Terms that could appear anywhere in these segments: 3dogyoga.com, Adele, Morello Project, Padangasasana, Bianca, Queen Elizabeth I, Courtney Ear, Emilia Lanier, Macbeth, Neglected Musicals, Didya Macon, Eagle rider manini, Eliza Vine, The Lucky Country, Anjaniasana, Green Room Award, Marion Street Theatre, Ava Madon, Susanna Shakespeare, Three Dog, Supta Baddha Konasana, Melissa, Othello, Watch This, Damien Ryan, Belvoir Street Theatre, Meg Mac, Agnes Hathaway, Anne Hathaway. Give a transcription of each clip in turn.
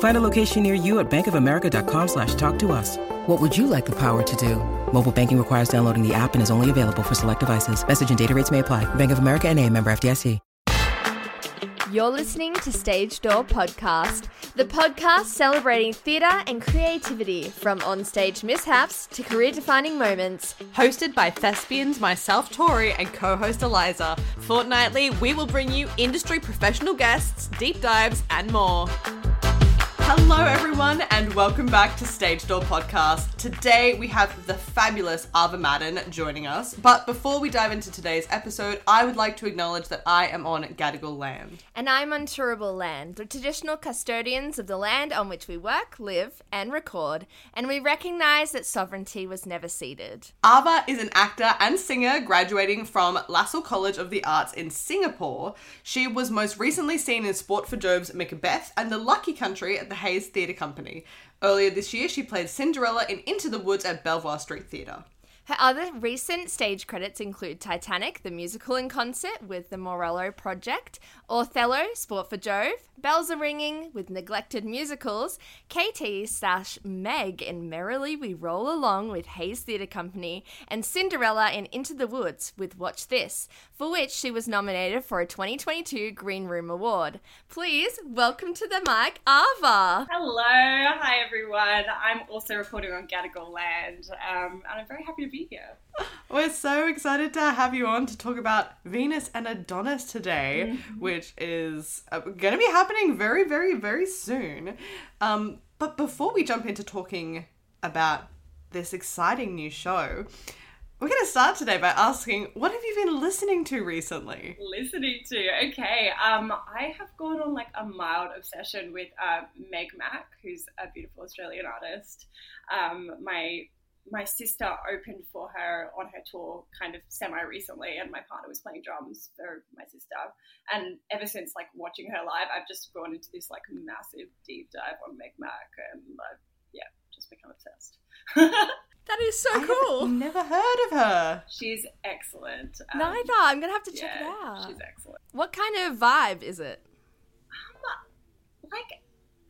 Find a location near you at bankofamerica.com/talktous. What would you like the power to do? Mobile banking requires downloading the app and is only available for select devices. Message and data rates may apply. Bank of America NA, member FDIC. You're listening to Stage Door Podcast, the podcast celebrating theatre and creativity, from onstage mishaps to career-defining moments. Hosted by thespians, myself, Tori, and co-host Eliza. Fortnightly, we will bring you industry professional guests, deep dives, and more. Hello everyone, and welcome back to Stage Door Podcast. Today we have the fabulous Ava Madon joining us, but before we dive into today's episode, I would like to acknowledge that I am on Gadigal land. And I'm on Turrbal land, the traditional custodians of the land on which we work, live and record, and we recognise that sovereignty was never ceded. Ava is an actor and singer graduating from Lassell College of the Arts in Singapore. She was most recently seen in Sport for Jove's Macbeth and The Lucky Country at the Hayes Theatre Company. Earlier this year, she played Cinderella in Into the Woods at Belvoir Street Theatre. Her other recent stage credits include Titanic, the musical in concert with the Morello Project, Othello, Sport for Jove, Bells Are Ringing with Neglected Musicals, KT/Meg in Merrily We Roll Along with Hayes Theatre Company, and Cinderella in Into the Woods with Watch This, for which she was nominated for a 2022 Green Room Award. Please welcome to the mic, Ava. Hello. Hi, everyone. I'm also recording on Gadigal land, and I'm very happy to be here. We're so excited to have you on to talk about Venus and Adonis today, which is going to be happening very, very, very soon. But before we jump into talking about this exciting new show, we're going to start today by asking, what have you been listening to recently? Okay. I have gone on like a mild obsession with Meg Mac, who's a beautiful Australian artist. My sister opened for her on her tour kind of semi-recently, and my partner was playing drums for my sister. And ever since, like, watching her live, I've just gone into this, like, massive deep dive on Meg Mac, and I've, just become obsessed. That is so cool. I've never heard of her. She's excellent. Neither. I'm going to have to check it out. She's excellent. What kind of vibe is it?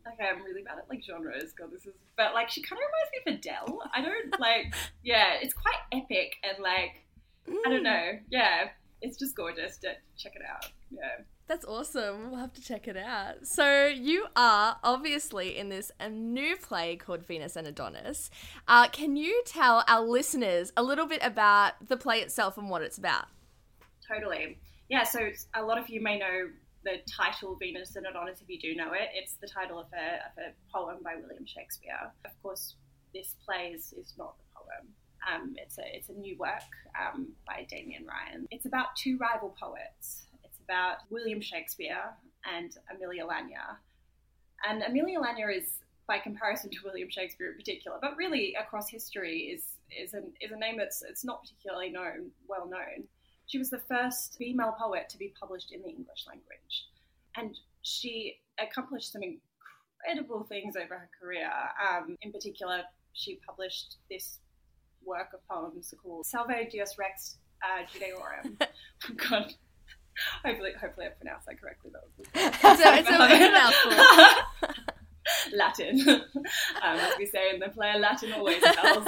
Okay, I'm really bad at, like, genres. God, this is... But, like, she kind of reminds me of Adele. I don't, like... Yeah, it's quite epic and, like... I don't know. Yeah, it's just gorgeous. Check it out. Yeah. That's awesome. We'll have to check it out. So you are obviously in this new play called Venus and Adonis. Can you tell our listeners a little bit about the play itself and what it's about? Totally. Yeah, so a lot of you may know the title Venus and Adonis, if you do know it. It's the title of a poem by William Shakespeare. Of course, this play is not the poem. It's a new work by Damien Ryan. It's about two rival poets. It's about William Shakespeare and Emilia Lanier. And Emilia Lanier is, by comparison to William Shakespeare in particular, but really across history, is a name that's not particularly well known. She was the first female poet to be published in the English language. And she accomplished some incredible things over her career. In particular, she published this work of poems called Salve Deus Rex Judaeorum. Oh, God. Hopefully I pronounced that correctly. It's a mouthful. Latin. As we say in the play, Latin always spells.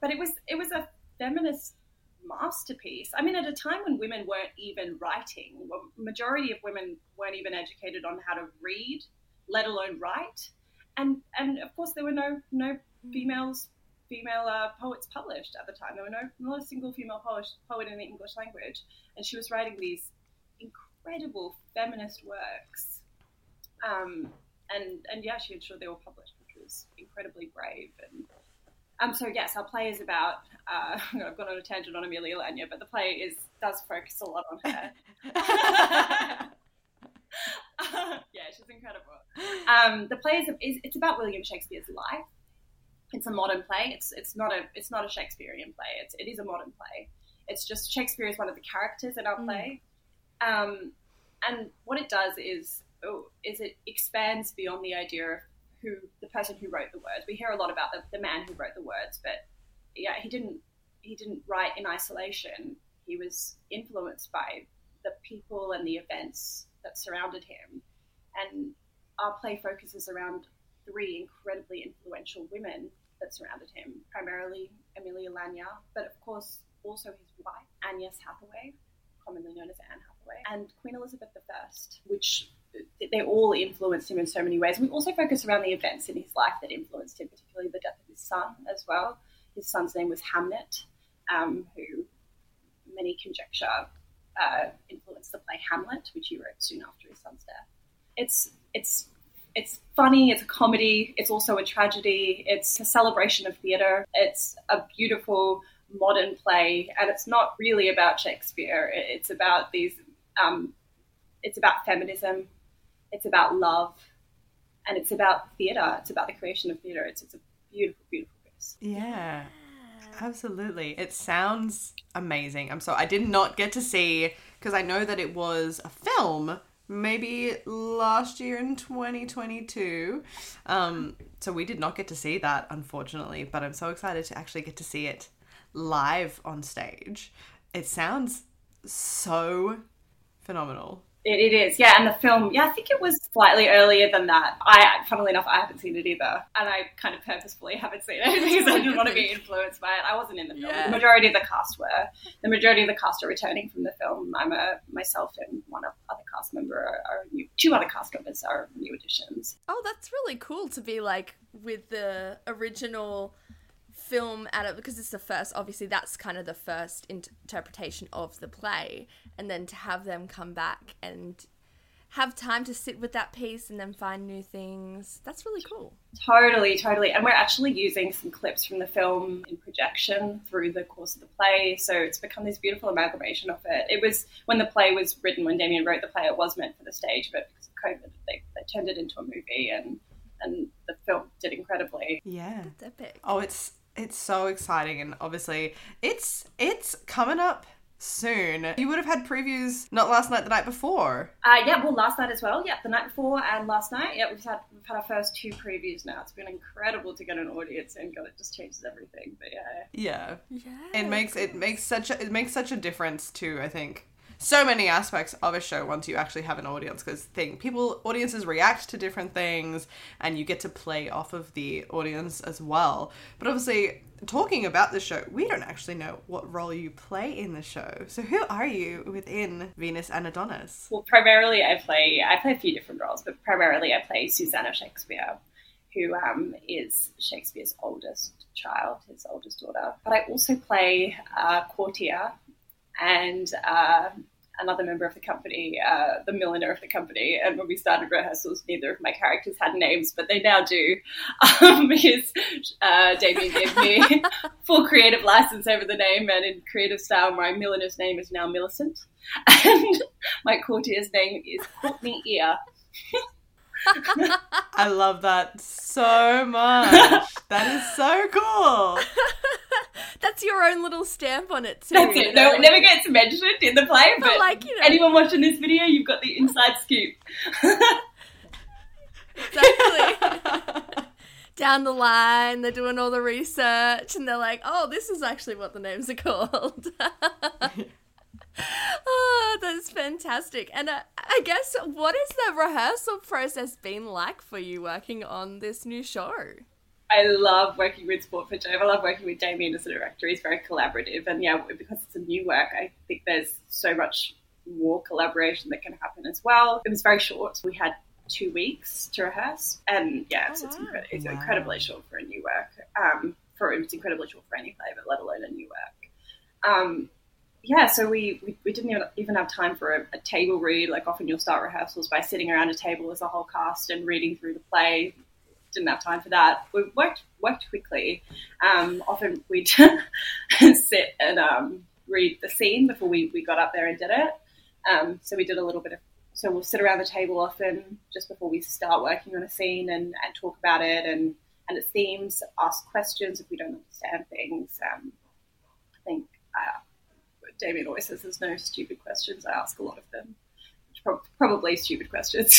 But it was a feminist masterpiece. I mean, at a time when women weren't even writing, the majority of women weren't even educated on how to read, let alone write. And of course, there were no female poets published at the time. There were not a single female poet in the English language, and she was writing these incredible feminist works. And she ensured they were published, which was incredibly brave. And so yes, our play is about. I've gone on a tangent on Emilia Lanier, but the play does focus a lot on her. She's incredible. The play is about William Shakespeare's life. It's a modern play. It's not a Shakespearean play. It is a modern play. It's just Shakespeare is one of the characters in our play, and what it does is it expands beyond the idea of who the person who wrote the words. We hear a lot about the man who wrote the words, but he didn't write in isolation. He was influenced by the people and the events that surrounded him, and our play focuses around three incredibly influential women that surrounded him, primarily Emilia Lanier, but of course also his wife, Agnes Hathaway, commonly known as Anne Hathaway, and Queen Elizabeth I, which they all influenced him in so many ways. We also focus around the events in his life that influenced him, particularly the death of his son as well. His son's name was Hamnet, who many conjecture influenced the play Hamlet, which he wrote soon after his son's death. It's funny, it's a comedy, it's also a tragedy, it's a celebration of theatre, it's a beautiful modern play, and it's not really about Shakespeare, it's about it's about feminism, it's about love, and it's about theatre, it's about the creation of theatre, it's a beautiful, beautiful piece. Yeah, absolutely. It sounds amazing. I'm sorry, I did not get to see, because I know that it was a film, maybe last year in 2022. So we did not get to see that, unfortunately, but I'm so excited to actually get to see it live on stage. It sounds so phenomenal. It is, yeah. And the film, I think it was slightly earlier than that. Funnily enough, I haven't seen it either. And I kind of purposefully haven't seen it because I didn't want to be influenced by it. I wasn't in the film. Yeah. The majority of the cast are returning from the film. Myself and one other cast member are new. Two other cast members are new additions. Oh, that's really cool to be like with the original film at it, because it's the first, obviously that's kind of the first interpretation of the play, and then to have them come back and have time to sit with that piece and then find new things, that's really cool. Totally And we're actually using some clips from the film in projection through the course of the play, so it's become this beautiful amalgamation of it. It was when Damien wrote the play, it was meant for the stage, but because of COVID they turned it into a movie, and the film did incredibly. Yeah, that's epic. Oh, it's so exciting, and obviously it's coming up soon. You would have had previews not last night, the night before. Last night as well. Yeah, the night before and last night. Yeah, we've had our first two previews now. It's been incredible to get an audience and God, it just changes everything. But yeah. It makes such a difference too, I think. So many aspects of a show once you actually have an audience, because audiences react to different things and you get to play off of the audience as well. But obviously, talking about the show, we don't actually know what role you play in the show. So who are you within Venus and Adonis? Well, primarily I play a few different roles, but primarily I play Susanna Shakespeare, who is Shakespeare's oldest child, his oldest daughter. But I also play Courtney Ear, and another member of the company, the milliner of the company. And when we started rehearsals, neither of my characters had names, but they now do, because Damien gave me full creative license over the name, and in creative style, my milliner's name is now Millicent, and my courtier's name is Courtney Ear. I love that so much. That is so cool. That's your own little stamp on it too. That's it. No, it never gets mentioned in the play, but anyone watching this video, you've got the inside scoop. Exactly. Down the line, they're doing all the research and they're like, oh, this is actually what the names are called. Oh, that's fantastic. And I guess, what has the rehearsal process been like for you working on this new show? I love working with Sport for Jove. I love working with Damien as a director. He's very collaborative. And yeah, because it's a new work, I think there's so much more collaboration that can happen as well. It was very short. We had 2 weeks to rehearse. And yeah, so it's incredibly short for a new work. It's incredibly short for any play, but let alone a new work. So we didn't even have time for a table read. Like, often you'll start rehearsals by sitting around a table as a whole cast and reading through the play. Didn't have time for that. We worked quickly. Often we'd sit and read the scene before we got up there and did it. So we did a little bit of, so we'll sit around the table often just before we start working on a scene and talk about it and its themes, ask questions if we don't understand things. I think Damien always says there's no stupid questions. I ask a lot of them, which probably stupid questions.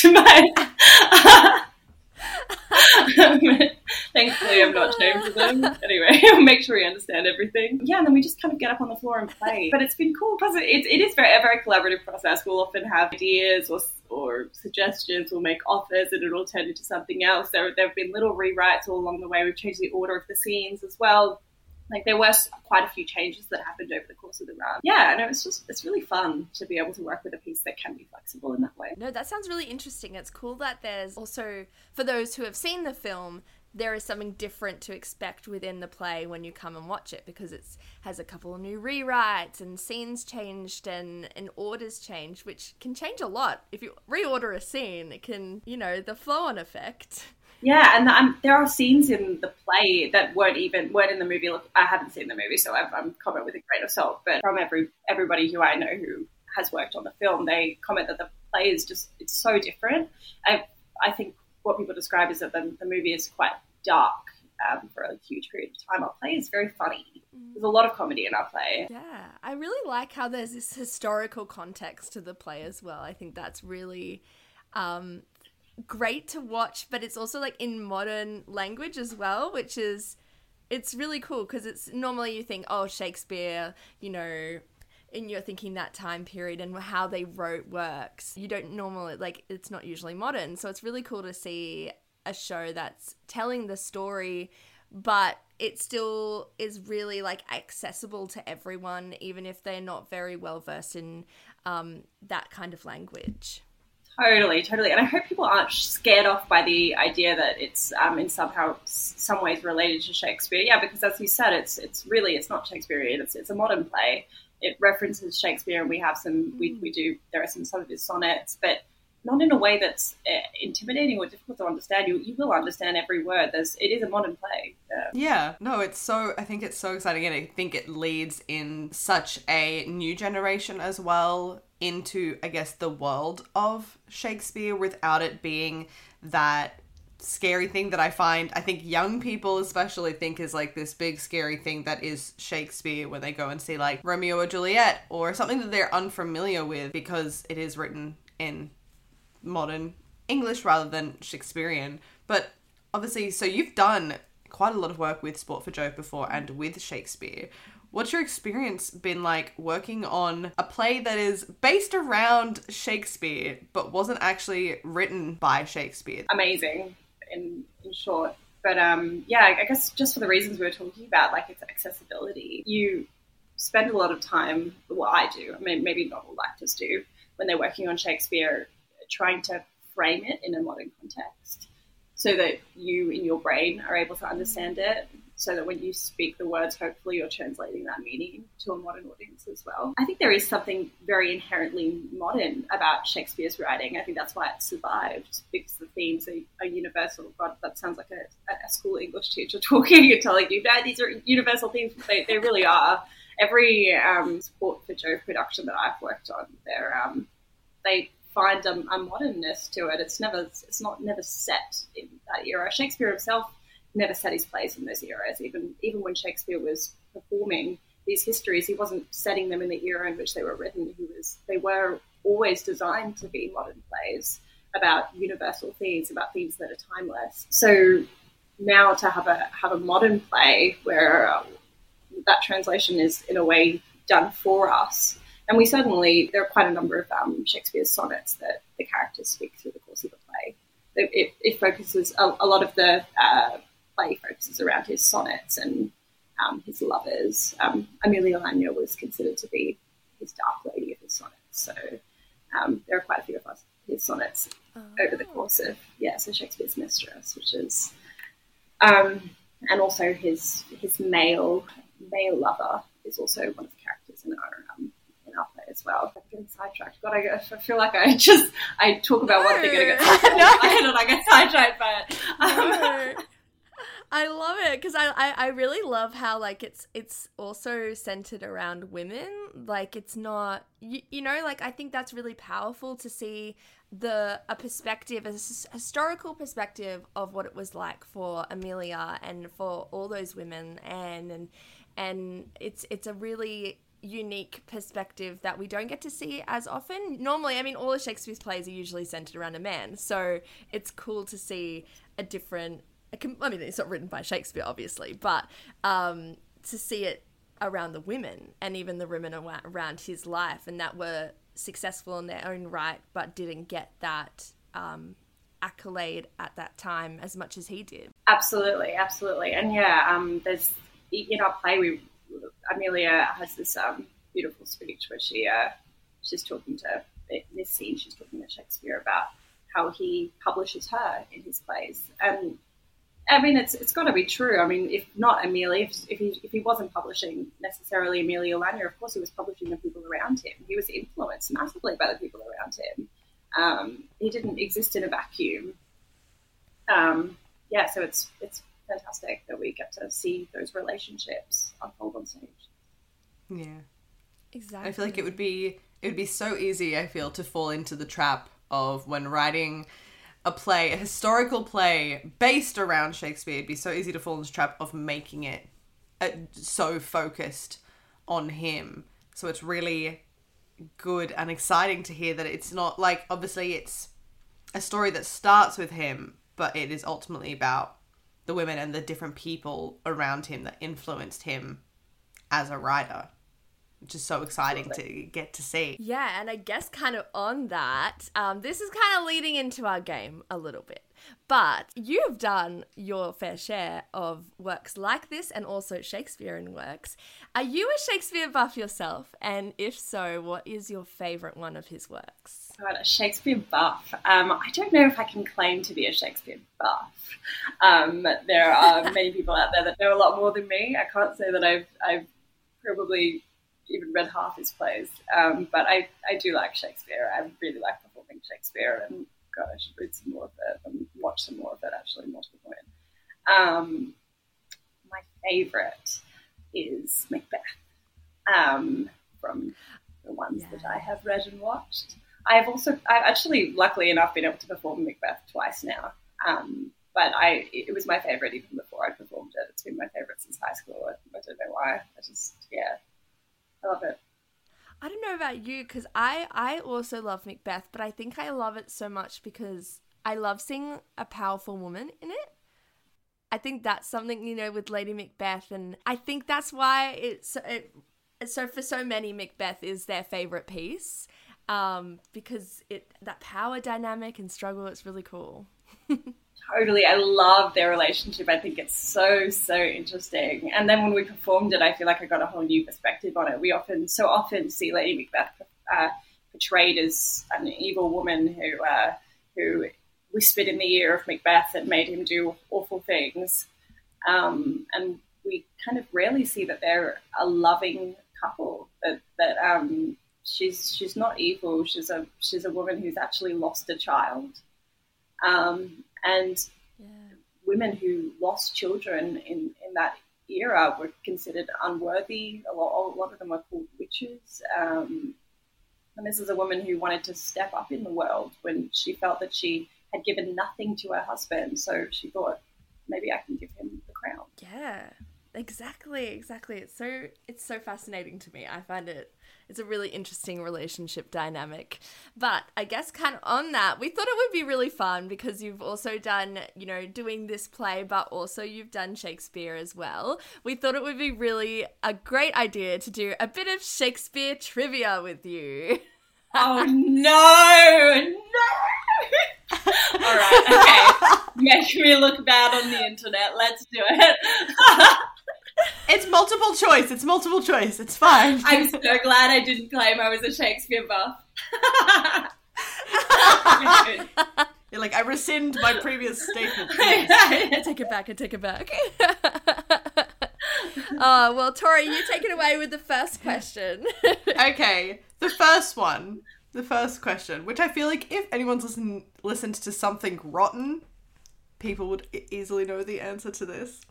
Thankfully, I'm not ashamed of them. Anyway, I'll make sure we understand everything. Yeah, and then we just kind of get up on the floor and play. But it's been cool because it is a very collaborative process. We'll often have ideas or suggestions. We'll make offers and it'll turn into something else. There have been little rewrites all along the way. We've changed the order of the scenes as well. Like, there were quite a few changes that happened over the course of the run. Yeah, and it's really fun to be able to work with a piece that can be flexible in that way. No, that sounds really interesting. It's cool that there's also, for those who have seen the film, there is something different to expect within the play when you come and watch it, because it has a couple of new rewrites and scenes changed and orders changed, which can change a lot. If you reorder a scene, it can, the flow-on effect. Yeah, and there are scenes in the play that weren't in the movie. Look, I haven't seen the movie, so I'm comment with a grain of salt. But from everybody who I know who has worked on the film, they comment that the play is it's so different. I think what people describe is that the movie is quite dark for a huge period of time. Our play is very funny. There's a lot of comedy in our play. Yeah, I really like how there's this historical context to the play as well. I think that's really great to watch, but it's also like in modern language as well, which is, it's really cool because it's normally you think, oh, Shakespeare, and you're thinking that time period and how they wrote works. You don't normally, it's not usually modern. So it's really cool to see a show that's telling the story, but it still is really accessible to everyone, even if they're not very well versed in that kind of language. Totally. And I hope people aren't scared off by the idea that it's in some ways related to Shakespeare. Yeah, because as you said, it's not Shakespearean. It's a modern play. It references Shakespeare, and we have some. There are some of his sonnets, but not in a way that's intimidating or difficult to understand. You will understand every word. It is a modern play. Yeah. No, I think it's so exciting, and I think it leads in such a new generation as well into, I guess, the world of Shakespeare without it being that scary thing that I think young people especially think is this big scary thing that is Shakespeare when they go and see Romeo or Juliet or something that they're unfamiliar with because it is written in modern English rather than Shakespearean. But obviously, so you've done quite a lot of work with Sport for Jove before and with Shakespeare. What's your experience been like working on a play that is based around Shakespeare but wasn't actually written by Shakespeare? Amazing, in short. But I guess just for the reasons we were talking about, it's accessibility. You spend a lot of time, well, I do, I mean, maybe not all actors do, when they're working on Shakespeare, trying to frame it in a modern context so that you in your brain are able to understand it. So that when you speak the words, hopefully you're translating that meaning to a modern audience as well. I think there is something very inherently modern about Shakespeare's writing. I think that's why it survived, because the themes are universal. God, that sounds like a school English teacher talking and telling you, no, these are universal themes. They really are. Every Sport for Jove production that I've worked on, they find a modernness to it. It's never set in that era. Shakespeare himself never set his plays in those eras. Even when Shakespeare was performing these histories, he wasn't setting them in the era in which they were written. They were always designed to be modern plays about universal themes, about themes that are timeless. So now to have a modern play where that translation is in a way done for us, and there are quite a number of Shakespeare's sonnets that the characters speak through the course of the play. It focuses a lot of the play focuses around his sonnets and his lovers. Emilia Lanier was considered to be his dark lady of his sonnets, so there are quite a few of his sonnets over the course of, so Shakespeare's mistress, which is, and also his male lover is also one of the characters in our play as well. I'm getting sidetracked. God, I feel like I talk about one thing and I get sidetracked. I get sidetracked by it. I love it because I really love how, like, it's also centered around women. Like, it's not, you know, like, I think that's really powerful to see a perspective, a historical perspective of what it was like for Emilia and for all those women, and it's a really unique perspective that we don't get to see as often. Normally, I mean, all of Shakespeare's plays are usually centered around a man, so it's cool to see a different. I mean, it's not written by Shakespeare, obviously, but to see it around the women and even the women around his life and that were successful in their own right but didn't get that accolade at that time as much as he did. Absolutely. And, there's in our play, Emilia has this beautiful speech where she's talking to Shakespeare about how he publishes her in his plays. And I mean, it's got to be true. I mean, if not Emilia, if he wasn't publishing necessarily Emilia Lanier, of course he was publishing the people around him. He was influenced massively by the people around him. He didn't exist in a vacuum. So it's fantastic that we get to see those relationships unfold on stage. Yeah, exactly. I feel like it would be so easy, I feel, to fall into the trap of when writing a historical play based around Shakespeare, it'd be so easy to fall into the trap of making it so focused on him. So it's really good and exciting to hear that it's not, like, obviously it's a story that starts with him, but it is ultimately about the women and the different people around him that influenced him as a writer. Which is so exciting to get to see. Yeah, and I guess kind of on that, this is kind of leading into our game a little bit. But you've done your fair share of works like this and also Shakespearean works. Are you a Shakespeare buff yourself? And if so, what is your favourite one of his works? God, a Shakespeare buff. I don't know if I can claim to be a Shakespeare buff. There are many people out there that know a lot more than me. I can't say that I've probably even read half his plays, but I do like Shakespeare. I really like performing Shakespeare, and God, I should read some more of it and watch some more of it, actually, more to the point. My favourite is Macbeth, from the ones that I have read and watched. I've actually, luckily enough, been able to perform Macbeth twice now, but it was my favourite even before I performed it. It's been my favourite since high school. I don't know why. I love it. I don't know about you, because I also love Macbeth, but I think I love it so much because I love seeing a powerful woman in it. I think that's something, you know, with Lady Macbeth, and I think that's why so for so many, Macbeth is their favourite piece, because that power dynamic and struggle, it's really cool. Totally. I love their relationship. I think it's so, so interesting. And then when we performed it, I feel like I got a whole new perspective on it. We so often see Lady Macbeth portrayed as an evil woman who whispered in the ear of Macbeth and made him do awful things. And we kind of rarely see that they're a loving couple, that she's not evil. She's a woman who's actually lost a child. Women who lost children in that era were considered unworthy. A lot of them were called witches. And this is a woman who wanted to step up in the world when she felt that she had given nothing to her husband. So she thought, maybe I can give him the crown. Yeah, exactly. It's so fascinating to me. I find it's a really interesting relationship dynamic. But I guess kind of on that, we thought it would be really fun because you've also done, you know, doing this play, but also you've done Shakespeare as well. We thought it would be really a great idea to do a bit of Shakespeare trivia with you. Oh, no! All right, okay. Make me look bad on the internet. Let's do it. It's multiple choice. It's fine. I'm so glad I didn't claim I was a Shakespeare buff. You're like, I rescind my previous statement. I take it back, Oh, well, Tori, you take it away with the first question. Okay, the first question, which I feel like if anyone's listened to Something Rotten, people would easily know the answer to this.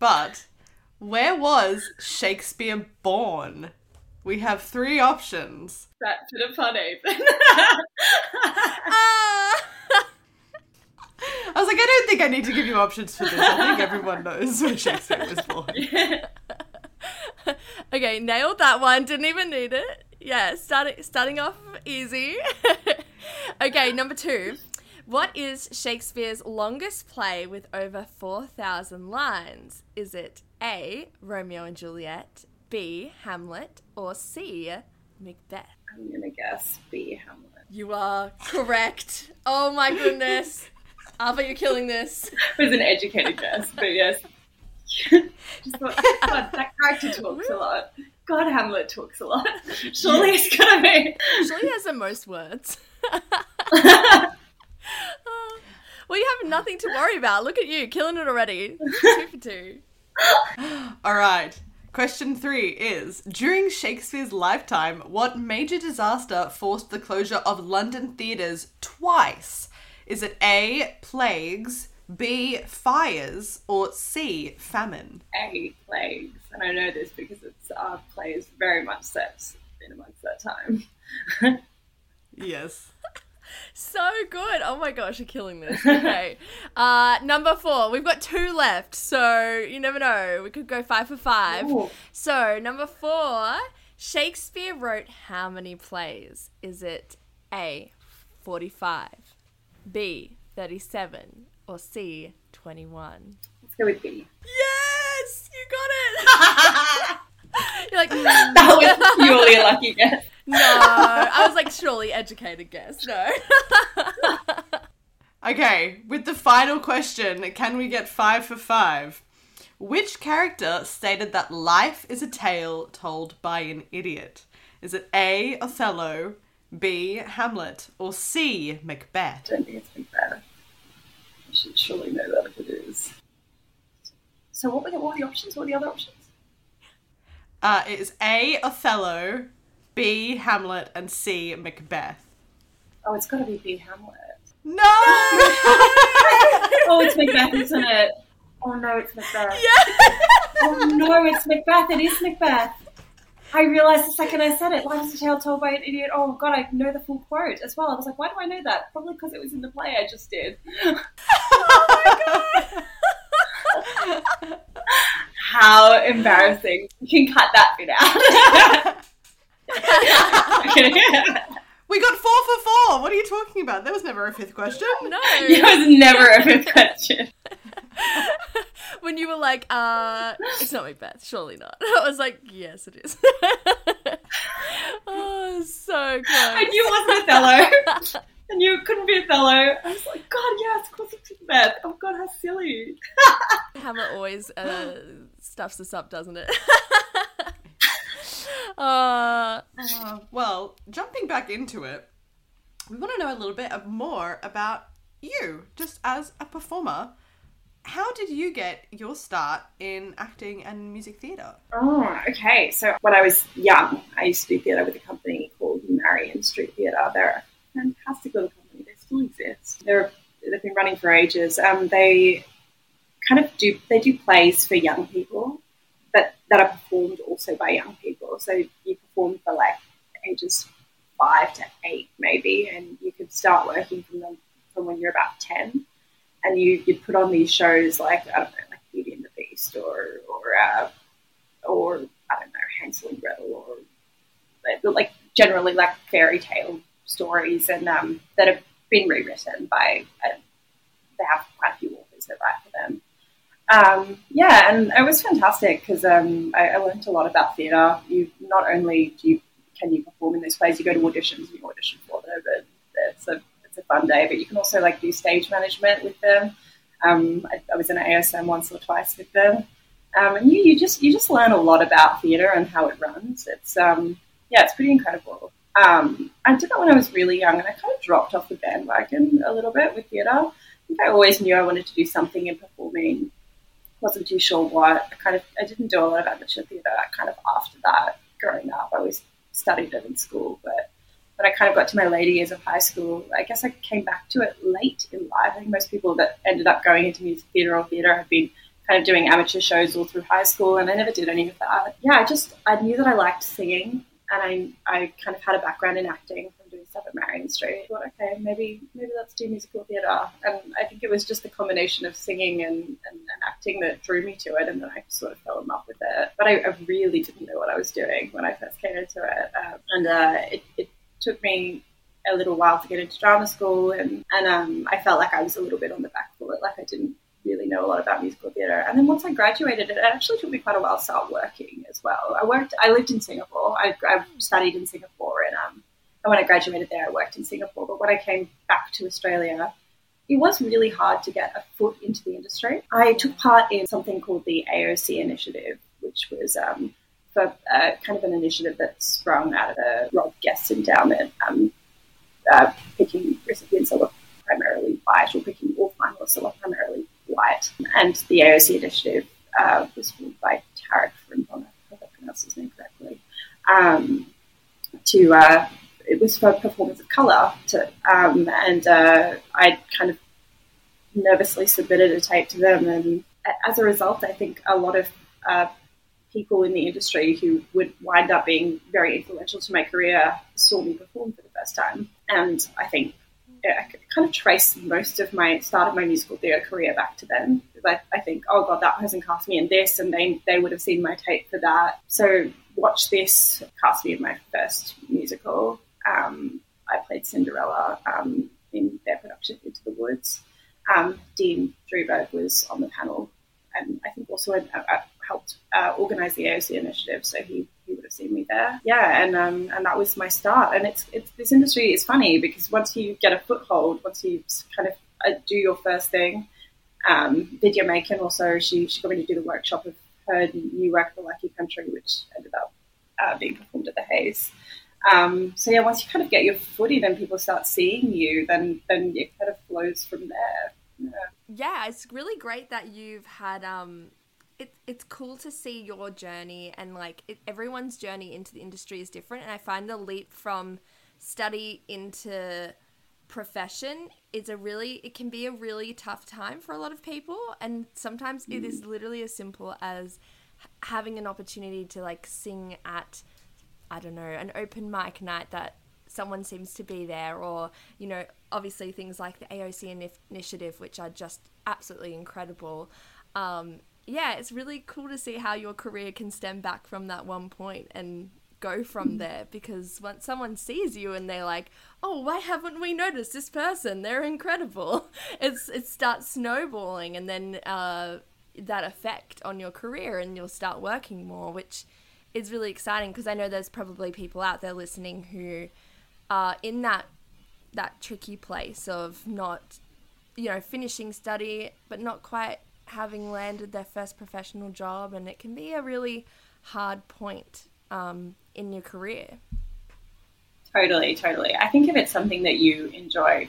But where was Shakespeare born? We have three options. That should have fun, Ethan. I was like, I don't think I need to give you options for this. I think everyone knows where Shakespeare was born. Yeah. Okay, nailed that one. Didn't even need it. Yeah, starting off easy. Okay, number two. What is Shakespeare's longest play with over 4,000 lines? Is it A, Romeo and Juliet, B, Hamlet, or C, Macbeth? I'm going to guess B, Hamlet. You are correct. Oh my goodness. Ava, you're killing this. It was an educated guess, but yes. Just thought, God, that character talks a lot. God, Hamlet talks a lot. Surely it's going to be... Surely he has the most words. Well, you have nothing to worry about. Look at you, killing it already. 2 for 2. All right. Question 3 is, during Shakespeare's lifetime, what major disaster forced the closure of London theatres twice? Is it A, plagues, B, fires, or C, famine? A, plagues. And I know this because it's our plays very much set in amongst that time. Yes. So good. Oh my gosh, you're killing this. Okay. Number 4. We've got 2 left, so you never know. We could go 5 for 5. Ooh. So, number 4, Shakespeare wrote how many plays? Is it A, 45, B, 37, or C, 21? Let's go with B. Yes! You got it! You're like, that was purely a lucky guess. No, I was like, surely educated guess. No. Okay, with the final question, can we get 5 for 5? Which character stated that life is a tale told by an idiot? Is it A, Othello, B, Hamlet, or C, Macbeth? I don't think it's Macbeth. I should surely know that if it is. So what were the options? What were the other options? It is A, Othello, B, Hamlet, and C, Macbeth. Oh, it's got to be B, Hamlet. No! Oh, it's Macbeth, isn't it? Oh, no, it's Macbeth. Yeah. Oh, no, it's Macbeth. It is Macbeth. I realised the second I said it. Life's a tale told by an idiot. Oh, God, I know the full quote as well. I was like, why do I know that? Probably because it was in the play I just did. Oh, my God. How embarrassing. You can cut that bit out. We got 4 for 4. What are you talking about? That was never a fifth question. No. It was never a fifth question. When you were like, it's not Macbeth, surely not. I was like, yes, it is. Oh, so close. I knew it wasn't Othello. I knew it couldn't be Othello. I was like, God, yes, of course it's Macbeth. Oh, God, how silly. Hamlet always stuffs us up, doesn't it? Well, jumping back into it, we want to know a little bit more about you, just as a performer. How did you get your start in acting and music theatre? Oh, okay. So when I was young, I used to do theatre with a company called Marion Street Theatre. They're a fantastic little company. They still exist. They've been running for ages. They kind of do plays for young people, but that are performed also by young people. So you perform for like ages 5 to 8 maybe, and you could start working from when you're about 10. And you put on these shows like, I don't know, like Beauty and the Beast or I don't know, Hansel and Gretel or like generally like fairy tale stories and that have been rewritten by, they have quite a few authors that write for them. And it was fantastic because I learned a lot about theatre. You not only can you perform in those plays, you go to auditions and you audition for them, but it's a fun day, but you can also like do stage management with them. I was in an ASM once or twice with them, and you just learn a lot about theatre and how it runs. It's it's pretty incredible. I did that when I was really young, and I kind of dropped off the bandwagon a little bit with theatre. I think I always knew I wanted to do something in performing. Wasn't too sure what. I didn't do a lot of amateur theatre kind of after that growing up. I always studied it in school, but when I kind of got to my later years of high school, I guess I came back to it late in life. I think most people that ended up going into music theatre or theatre have been kind of doing amateur shows all through high school, and I never did any of that. Yeah, I knew that I liked singing, and I kind of had a background in acting from doing stuff at Marion Street. I thought, okay, maybe let's do musical theatre. And I think it was just the combination of singing and acting that drew me to it, and then I sort of fell in love with it. But I really didn't know what I was doing when I first came into it. It took me a little while to get into drama school, and I felt like I was a little bit on the back foot, like I didn't really know a lot about musical theatre. And then once I graduated, it actually took me quite a while to start working as well. I lived in Singapore. I studied in Singapore, and when I graduated there, I worked in Singapore. But when I came back to Australia, it was really hard to get a foot into the industry. I took part in something called the AOC Initiative, which was for kind of an initiative that sprung out of the Rob Guest Endowment, picking recipients that were primarily white, or picking all finalists that were primarily white. And the AOC Initiative was formed by Tarek from Bonner, if I pronounced his name correctly. It was for performance of colour. I kind of nervously submitted a tape to them. And as a result, I think a lot of people in the industry who would wind up being very influential to my career saw me perform for the first time. And I think I could kind of trace most of my start of my musical theatre career back to them. I think, oh God, that person cast me in this, and they would have seen my tape for that. So Watch This cast me in my first musical. I played Cinderella in their production Into the Woods. Dean Drewberg was on the panel, and I think also I helped organise the AOC Initiative, so he would have seen me there. Yeah, and that was my start. And it's this industry is funny, because once you get a foothold, once you kind of do your first thing, Didya Macon also, she got me to do the workshop of her new work, The Lucky Country, which ended up being performed at the Hayes. So yeah, once you kind of get your foot in and people start seeing you, then it kind of flows from there. Yeah, it's really great that you've had it's cool to see your journey, and everyone's journey into the industry is different, and I find the leap from study into profession is it can be a really tough time for a lot of people, and sometimes it is literally as simple as having an opportunity to sing at, I don't know, an open mic night that someone seems to be there, or obviously things like the AOC Initiative, which are just absolutely incredible. Yeah, it's really cool to see how your career can stem back from that one point and go from there, because once someone sees you and they're like, oh, why haven't we noticed this person? They're incredible. It starts snowballing, and then that effect on your career, and you'll start working more, which is really exciting, because I know there's probably people out there listening who are in that tricky place of not, finishing study but not quite having landed their first professional job, and it can be a really hard point in your career. Totally. I think if it's something that you enjoy,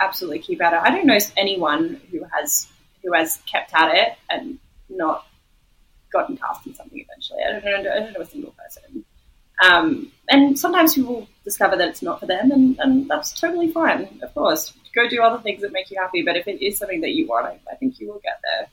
absolutely keep at it. I don't know anyone who has kept at it and not gotten cast in something eventually. I don't know a single person. And sometimes people discover that it's not for them, and that's totally fine, of course. Go do other things that make you happy, but if it is something that you want, I think you will get there.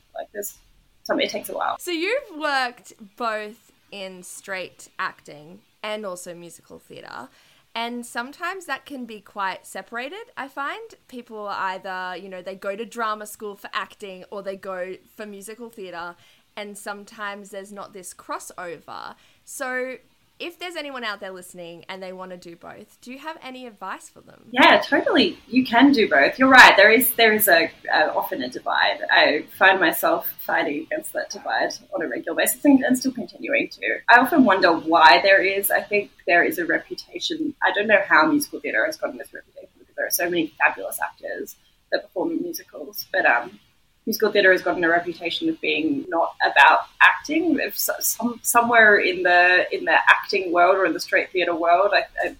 It takes a while. So you've worked both in straight acting and also musical theatre, and sometimes that can be quite separated. I find people are either, they go to drama school for acting or they go for musical theatre, and sometimes there's not this crossover. So if there's anyone out there listening and they want to do both, do you have any advice for them? Yeah, totally. You can do both. You're right. There is often a divide. I find myself fighting against that divide on a regular basis, and still continuing to. I often wonder why there is. I think there is a reputation. I don't know how musical theatre has gotten this reputation, because there are so many fabulous actors that perform in musicals. But musical theatre has gotten a reputation of being not about acting. If somewhere in the acting world or in the straight theatre world,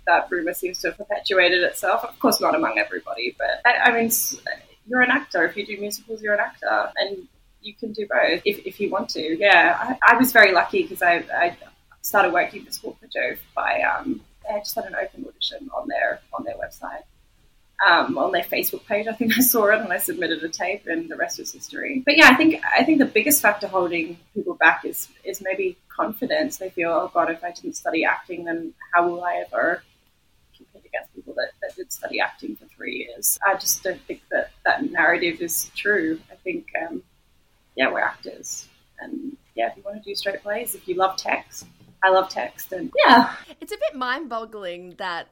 that rumour seems to have perpetuated itself. Of course, not among everybody, but I mean, you're an actor. If you do musicals, you're an actor, and you can do both if you want to. Yeah, I was very lucky because I started working for Sport for Jove by I just had an open audition on their website. On their Facebook page, I think I saw it, and I submitted a tape, and the rest was history. But yeah, I think the biggest factor holding people back is maybe confidence. They feel, oh God, if I didn't study acting, then how will I ever compete against people that did study acting for 3 years? I just don't think that narrative is true. I think, we're actors, and yeah, if you want to do straight plays, if you love text. I love text, and yeah. It's a bit mind-boggling that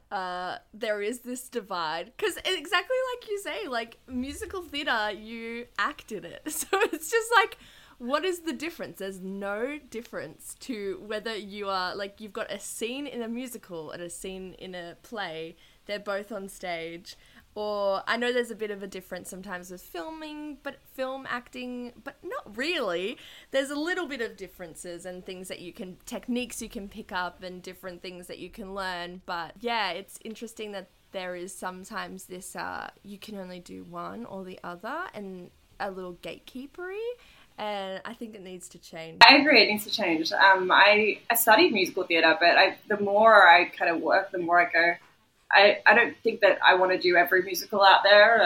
there is this divide, because exactly like you say, like musical theatre, you act in it. So it's just like, what is the difference? There's no difference to whether you are, like, you've got a scene in a musical and a scene in a play. They're both on stage. Or I know there's a bit of a difference sometimes with film acting, but not really. There's a little bit of differences and things that techniques you can pick up and different things that you can learn. But yeah, it's interesting that there is sometimes this, you can only do one or the other, and a little gatekeepery. And I think it needs to change. I agree, it needs to change. I studied musical theatre, but the more I kind of work, the more I go, I don't think that I want to do every musical out there.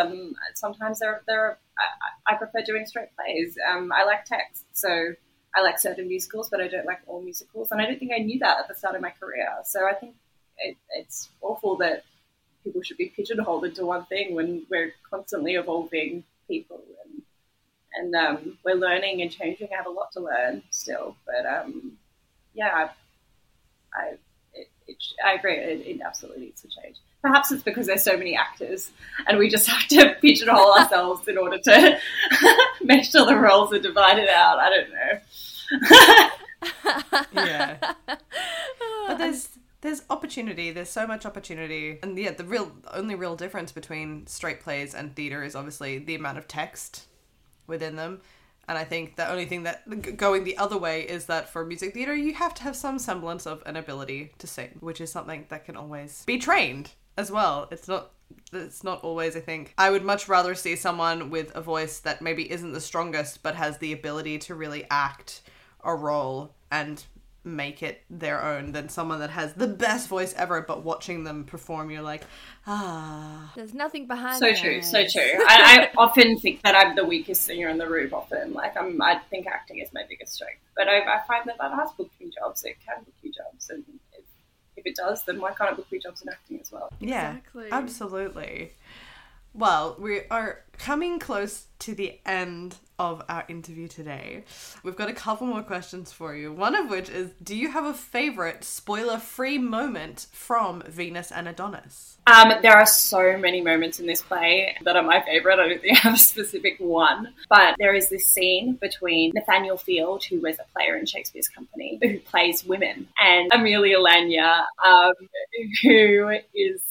Sometimes I prefer doing straight plays. I like text, so I like certain musicals, but I don't like all musicals. And I don't think I knew that at the start of my career. So I think it's awful that people should be pigeonholed into one thing when we're constantly evolving people. And we're learning and changing. I have a lot to learn still. But I agree, it absolutely needs to change. Perhaps it's because there's so many actors and we just have to pigeonhole ourselves in order to make sure the roles are divided out. I don't know. Yeah. But there's opportunity. There's so much opportunity. And yeah, the only real difference between straight plays and theatre is obviously the amount of text within them. And I think the only thing that going the other way is that for music theatre, you have to have some semblance of an ability to sing, which is something that can always be trained as well. It's not always, I think. I would much rather see someone with a voice that maybe isn't the strongest, but has the ability to really act a role and make it their own than someone that has the best voice ever, but watching them perform, you're like, there's nothing behind it. So true. I often think that I'm the weakest singer in the room often. Like, I think acting is my biggest strength. But I find that has booked me jobs. It can book you jobs. And if it does, then why can't it book me jobs in acting as well? Yeah, exactly. Absolutely. Well, we are coming close to the end of our interview today. We've got a couple more questions for you. One of which is, do you have a favourite spoiler-free moment from Venus and Adonis? There are so many moments in this play that are my favourite. I don't think I have a specific one. But there is this scene between Nathaniel Field, who was a player in Shakespeare's company, who plays women, and Emilia Lanier, who is,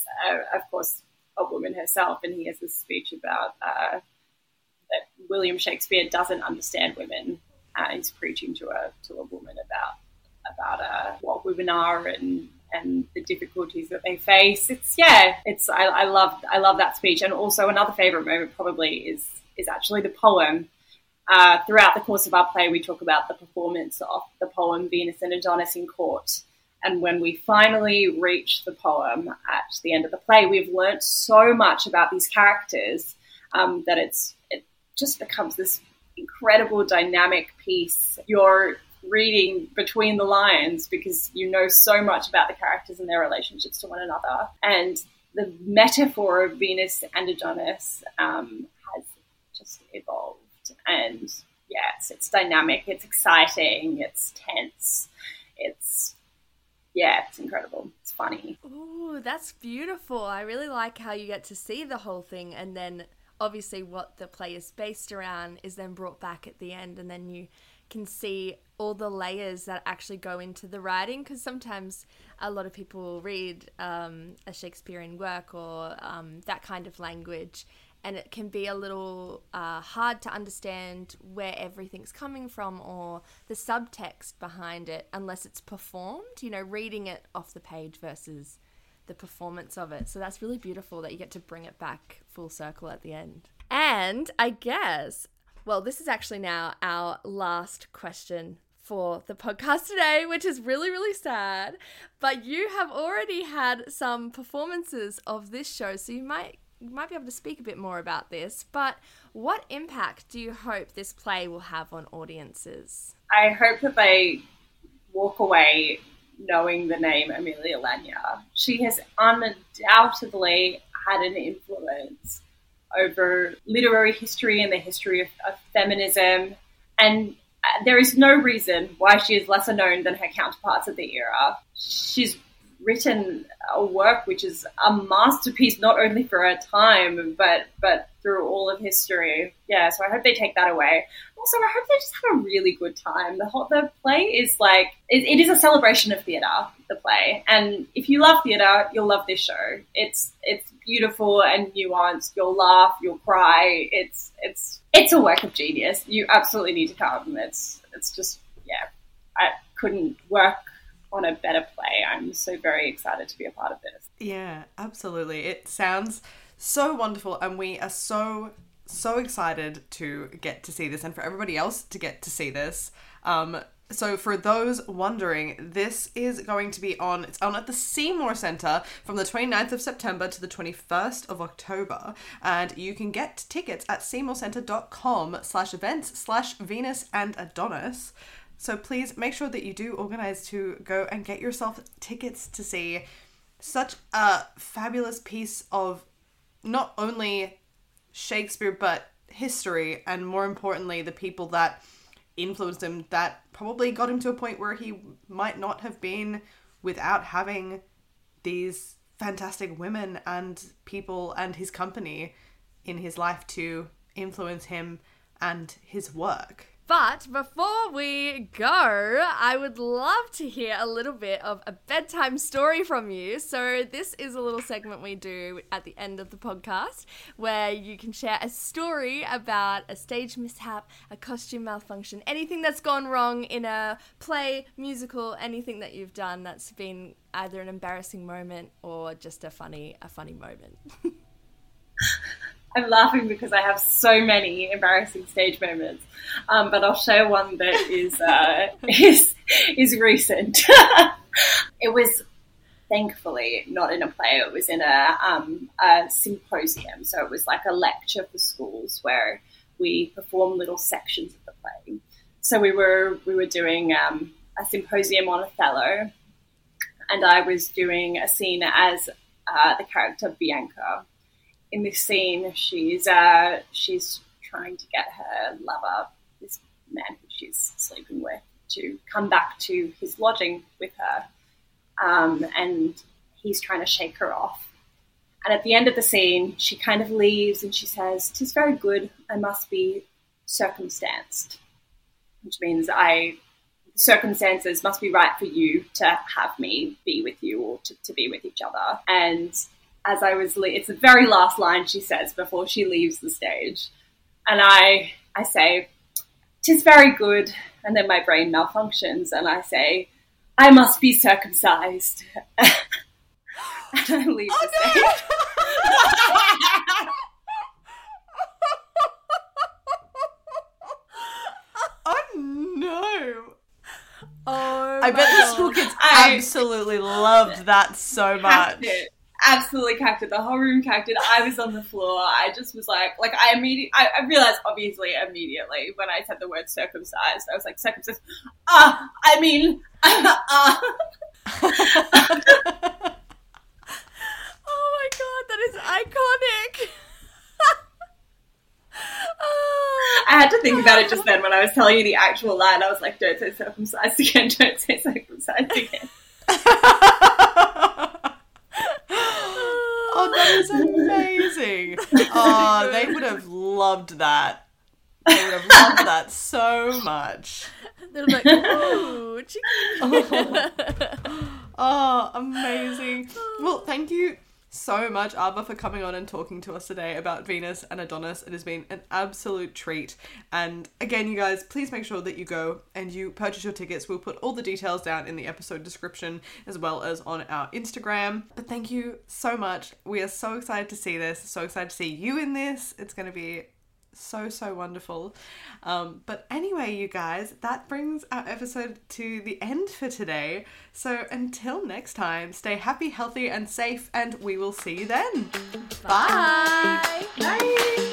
of course, a woman herself, and he has this speech about that William Shakespeare doesn't understand women. He's preaching to a woman about what women are and the difficulties that they face. I love that speech. And also another favourite moment probably is actually the poem. Throughout the course of our play, we talk about the performance of the poem Venus and Adonis in court. And when we finally reach the poem at the end of the play, we've learnt so much about these characters that it just becomes this incredible dynamic piece. You're reading between the lines because you know so much about the characters and their relationships to one another. And the metaphor of Venus and Adonis has just evolved. And yes, it's dynamic, it's exciting, it's tense, it's incredible. It's funny. Ooh, that's beautiful. I really like how you get to see the whole thing, and then obviously what the play is based around is then brought back at the end, and then you can see all the layers that actually go into the writing, because sometimes a lot of people read a Shakespearean work or that kind of language and it can be a little hard to understand where everything's coming from or the subtext behind it unless it's performed, you know, reading it off the page versus the performance of it. So that's really beautiful that you get to bring it back full circle at the end. And I guess, well, this is actually now our last question for the podcast today, which is really, really sad. But you have already had some performances of this show, so you might be able to speak a bit more about this. But what impact do you hope this play will have on audiences? I hope that they walk away knowing the name Emilia Lanier. She has undoubtedly had an influence over literary history and the history of feminism, and there is no reason why she is lesser known than her counterparts of the era. She's written a work which is a masterpiece not only for her time but through all of history. Yeah, so I hope they take that away. Also, I hope they just have a really good time. The play is like, it is a celebration of theatre, the play. And if you love theatre, you'll love this show. It's beautiful and nuanced. You'll laugh, you'll cry. It's a work of genius. You absolutely need to come. It's just, yeah, I couldn't work on a better play. I'm so very excited to be a part of this. Yeah, absolutely. It sounds so wonderful, and we are so excited to get to see this, and for everybody else to get to see this. So for those wondering, this is going to be on, it's on at the Seymour Centre from the 29th of September to the 21st of October. And you can get tickets at seymourcentre.com/events/Venus and Adonis. So please make sure that you do organise to go and get yourself tickets to see such a fabulous piece of not only Shakespeare, but history, and more importantly, the people that influenced him, that probably got him to a point where he might not have been without having these fantastic women and people and his company in his life to influence him and his work. But before we go, I would love to hear a little bit of a bedtime story from you. So this is a little segment we do at the end of the podcast where you can share a story about a stage mishap, a costume malfunction, anything that's gone wrong in a play, musical, anything that you've done that's been either an embarrassing moment or just a funny moment. I'm laughing because I have so many embarrassing stage moments, but I'll share one that is recent. It was thankfully not in a play. It was in a symposium, so it was like a lecture for schools where we perform little sections of the play. So we were doing a symposium on Othello, and I was doing a scene as the character Bianca. In this scene, she's trying to get her lover, this man who she's sleeping with, to come back to his lodging with her, and he's trying to shake her off. And at the end of the scene, she kind of leaves and she says, "'Tis very good, I must be circumstanced," which means circumstances must be right for you to have me be with you or to be with each other. And as I was, it's the very last line she says before she leaves the stage. And I say, "'Tis very good." And then my brain malfunctions and I say, "I must be circumcised." And I leave the stage. No! Oh no. Oh, I bet the school kids absolutely loved that so much. Absolutely cacked it. The whole room cacked it. I was on the floor. I just was like I realized obviously immediately when I said the word circumcised. I was like, circumcised. Oh my God, that is iconic. Oh, I had to think about it just then when I was telling you the actual line. I was like, "Don't say circumcised again. Don't say circumcised again." Oh, that is amazing. Oh, they would have loved that. They would have loved that so much. They would have been like, "Ooh, chicken." Oh, amazing. Well, thank you so much, Ava, for coming on and talking to us today about Venus and Adonis. It has been an absolute treat. And again, you guys, please make sure that you go and you purchase your tickets. We'll put all the details down in the episode description as well as on our Instagram. But thank you so much. We are so excited to see this. So excited to see you in this. It's going to be so wonderful. But anyway, you guys, that brings our episode to the end for today. So until next time, stay happy, healthy, and safe, and we will see you then. Bye. Bye. Bye.